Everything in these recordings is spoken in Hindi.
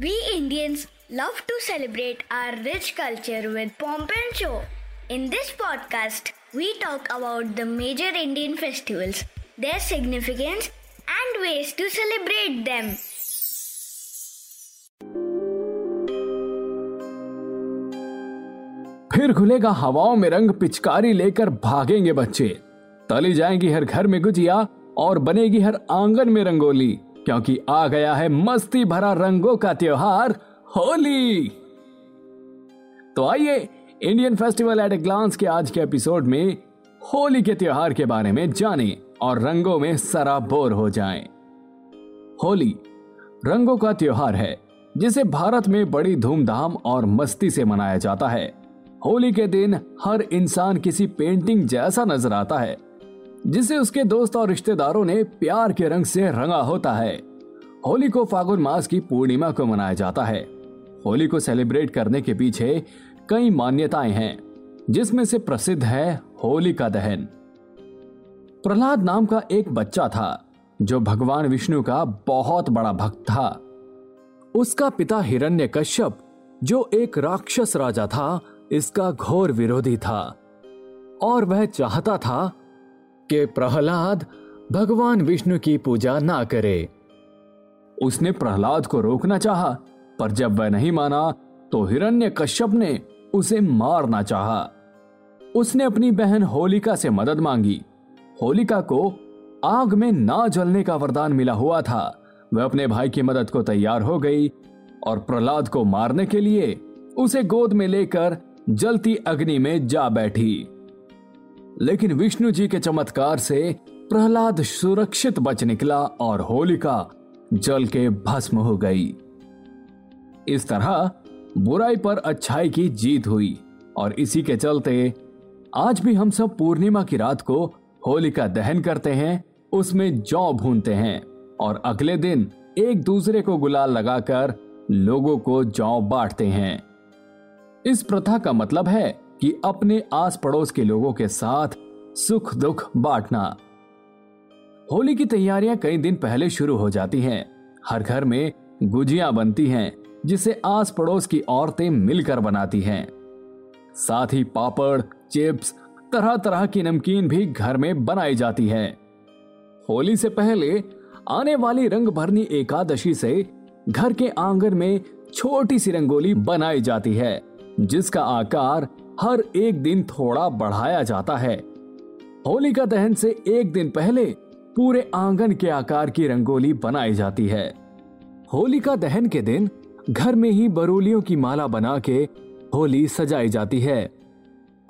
We Indians love to celebrate our rich culture with pomp and show. In this podcast, we talk about the major Indian festivals, their significance, and ways to celebrate them. फिर खुलेगा हवाओं में रंग, पिचकारी लेकर भागेंगे बच्चे, तली जाएंगी हर घर में गुजिया और बनेगी हर आंगन में रंगोली, क्योंकि आ गया है मस्ती भरा रंगों का त्योहार होली। तो आइए Indian festival at a glance के आज के एपिसोड में होली के त्योहार के बारे में जानें और रंगों में सराबोर हो जाएं। होली रंगों का त्योहार है जिसे भारत में बड़ी धूमधाम और मस्ती से मनाया जाता है। होली के दिन हर इंसान किसी पेंटिंग जैसा नजर आता है जिसे उसके दोस्त और रिश्तेदारों ने प्यार के रंग से रंगा होता है। होली को फागुन मास की पूर्णिमा को मनाया जाता है। होली को सेलिब्रेट करने के पीछे कई मान्यताएं हैं, जिसमें से प्रसिद्ध है होली का दहन। प्रहलाद नाम का एक बच्चा था जो भगवान विष्णु का बहुत बड़ा भक्त था। उसका पिता हिरण्यकश्यप, जो एक राक्षस राजा था, इसका घोर विरोधी था और वह चाहता था कि प्रहलाद भगवान विष्णु की पूजा ना करे। उसने प्रहलाद को रोकना चाहा, पर जब वह नहीं माना तो हिरण्यकश्यप ने उसे मारना चाहा। उसने अपनी बहन होलिका से मदद मांगी। होलिका को आग में ना जलने का वरदान मिला हुआ था। वह अपने भाई की मदद को तैयार हो गई और प्रहलाद को मारने के लिए उसे गोद में लेकर जलती अग्नि में जा बैठी। लेकिन विष्णु जी के चमत्कार से प्रहलाद सुरक्षित बच निकला और होलिका जल के भस्म हो गई। इस तरह बुराई पर अच्छाई की जीत हुई और इसी के चलते आज भी हम सब पूर्णिमा की रात को होलिका दहन करते हैं, उसमें जौ भूनते हैं और अगले दिन एक दूसरे को गुलाल लगाकर लोगों को जौ बांटते हैं। इस प्रथा का मतलब है कि अपने आस पड़ोस के लोगों के साथ सुख दुख बांटना। होली की तैयारियां कई दिन पहले शुरू हो जाती हैं। हर घर में गुजिया बनती हैं, जिसे आस पड़ोस की औरतें मिलकर बनाती हैं। साथ ही पापड़, चिप्स, तरह तरह की नमकीन भी घर में बनाई जाती हैं। होली से पहले आने वाली रंग भरनी एकादशी से घर के आंगन में छोटी सी रंगोली बनाई जाती है, जिसका आकार हर एक दिन थोड़ा बढ़ाया जाता है। होली का दहन से एक दिन पहले पूरे आंगन के आकार की रंगोली बनाई जाती है। होली का दहन के दिन घर में ही बरूलियों की माला बना के होली सजाई जाती है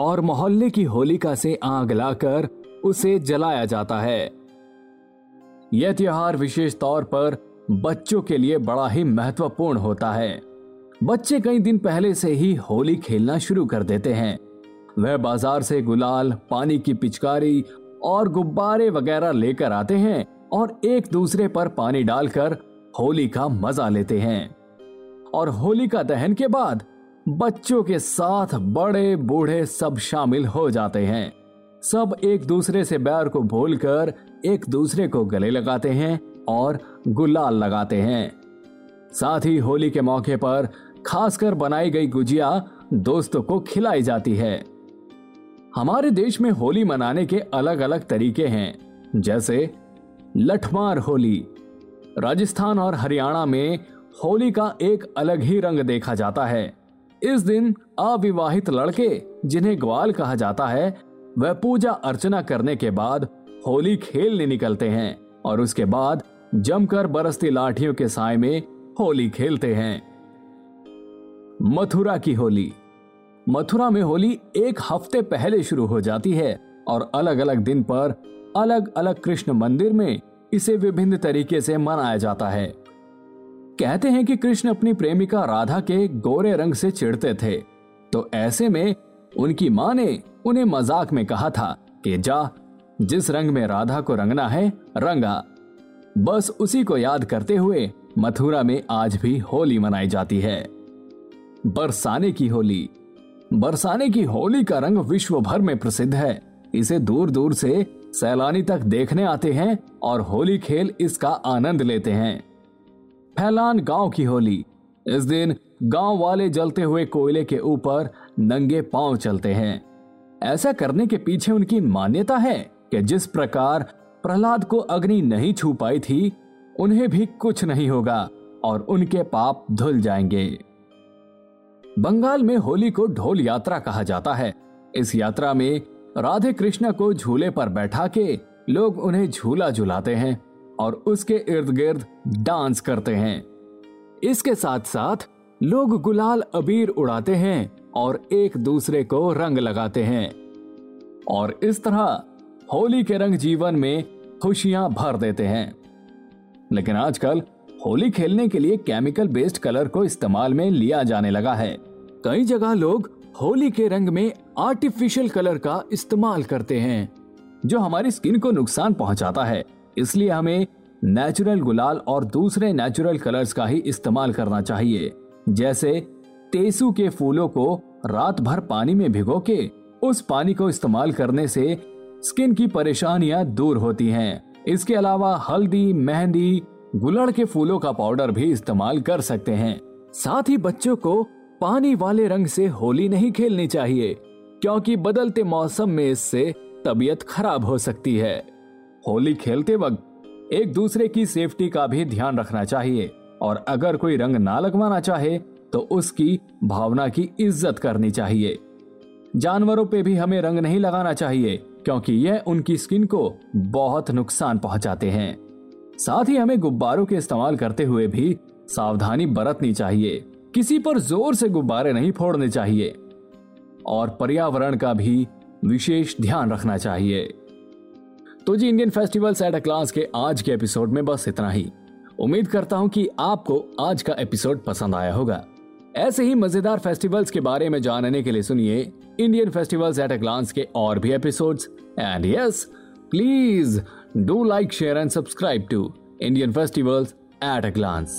और मोहल्ले की होलिका से आग लाकर उसे जलाया जाता है। यह त्योहार विशेष तौर पर बच्चों के लिए बड़ा ही महत्वपूर्ण होता है। बच्चे कई दिन पहले से ही होली खेलना शुरू कर देते हैं। वह बाजार से गुलाल, पानी की पिचकारी और गुब्बारे वगैरह लेकर आते हैं और एक दूसरे पर पानी डालकर होली का मजा लेते हैं। और होली का दहन के बाद बच्चों के साथ बड़े बूढ़े सब शामिल हो जाते हैं। सब एक दूसरे से बैर को भूलकर एक दूसरे को गले लगाते हैं और गुलाल लगाते हैं। साथ ही होली के मौके पर खासकर बनाई गई गुजिया दोस्तों को खिलाई जाती है। हमारे देश में होली मनाने के अलग अलग तरीके हैं, जैसे लठमार होली। राजस्थान और हरियाणा में होली का एक अलग ही रंग देखा जाता है। इस दिन अविवाहित लड़के, जिन्हें ग्वाल कहा जाता है, वह पूजा अर्चना करने के बाद होली खेलने निकलते हैं और उसके बाद जमकर बरसती लाठियों के साय में होली खेलते हैं। मथुरा की होली। मथुरा में होली एक हफ्ते पहले शुरू हो जाती है और अलग अलग दिन पर अलग अलग कृष्ण मंदिर में इसे विभिन्न तरीके से मनाया जाता है। कहते हैं कि कृष्ण अपनी प्रेमिका राधा के गोरे रंग से चिढ़ते थे, तो ऐसे में उनकी मां ने उन्हें मजाक में कहा था कि जा, जिस रंग में राधा को रंगना है रंगा। बस उसी को याद करते हुए मथुरा में आज भी होली मनाई जाती है। बरसाने की होली। बरसाने की होली का रंग विश्व भर में प्रसिद्ध है। इसे दूर दूर से सैलानी तक देखने आते हैं और होली खेल इसका आनंद लेते हैं। फैलान गांव की होली। इस दिन गांव वाले जलते हुए कोयले के ऊपर नंगे पांव चलते हैं। ऐसा करने के पीछे उनकी मान्यता है कि जिस प्रकार प्रहलाद को अग्नि नहीं छू पाई थी, उन्हें भी कुछ नहीं होगा और उनके पाप धुल जाएंगे। बंगाल में होली को ढोल यात्रा कहा जाता है। इस यात्रा में राधे कृष्ण को झूले पर बैठा के लोग उन्हें झूला झुलाते हैं और उसके इर्द गिर्द डांस करते हैं। इसके साथ साथ लोग गुलाल अबीर उड़ाते हैं और एक दूसरे को रंग लगाते हैं, और इस तरह होली के रंग जीवन में खुशियां भर देते हैं। लेकिन आजकल होली खेलने के लिए केमिकल बेस्ड कलर को इस्तेमाल में लिया जाने लगा है। कई जगह लोग होली के रंग में आर्टिफिशियल कलर का इस्तेमाल करते हैं, जो हमारी स्किन को नुकसान पहुंचाता है। इसलिए हमें नेचुरल गुलाल और दूसरे नेचुरल कलर्स का ही इस्तेमाल करना चाहिए। जैसे तेसू के फूलों को रात भर पानी में भिगो के उस पानी को इस्तेमाल करने से स्किन की परेशानियां दूर होती हैं। इसके अलावा हल्दी, मेहंदी, गुलड़ के फूलों का पाउडर भी इस्तेमाल कर सकते हैं। साथ ही बच्चों को पानी वाले रंग से होली नहीं खेलनी चाहिए, क्योंकि बदलते मौसम में इससे तबीयत खराब हो सकती है। होली खेलते वक्त एक दूसरे की सेफ्टी का भी ध्यान रखना चाहिए, और अगर कोई रंग ना लगवाना चाहे तो उसकी भावना की इज्जत करनी चाहिए। जानवरों पे भी हमें रंग नहीं लगाना चाहिए, क्योंकि यह उनकी स्किन को बहुत नुकसान पहुंचाते हैं। साथ ही हमें गुब्बारों के इस्तेमाल करते हुए भी सावधानी बरतनी चाहिए। किसी पर जोर से गुब्बारे नहीं फोड़ने चाहिए, और पर्यावरण का भी विशेष ध्यान रखना चाहिए। तो जी, Indian festivals at a glance के आज के एपिसोड में बस इतना ही। उम्मीद करता हूं कि आपको आज का एपिसोड पसंद आया होगा। ऐसे ही मजेदार फेस्टिवल्स के बारे में जानने के लिए सुनिए Indian festivals at a glance के और भी episodes. And yes, please do like, share and subscribe to Indian Festivals at a Glance.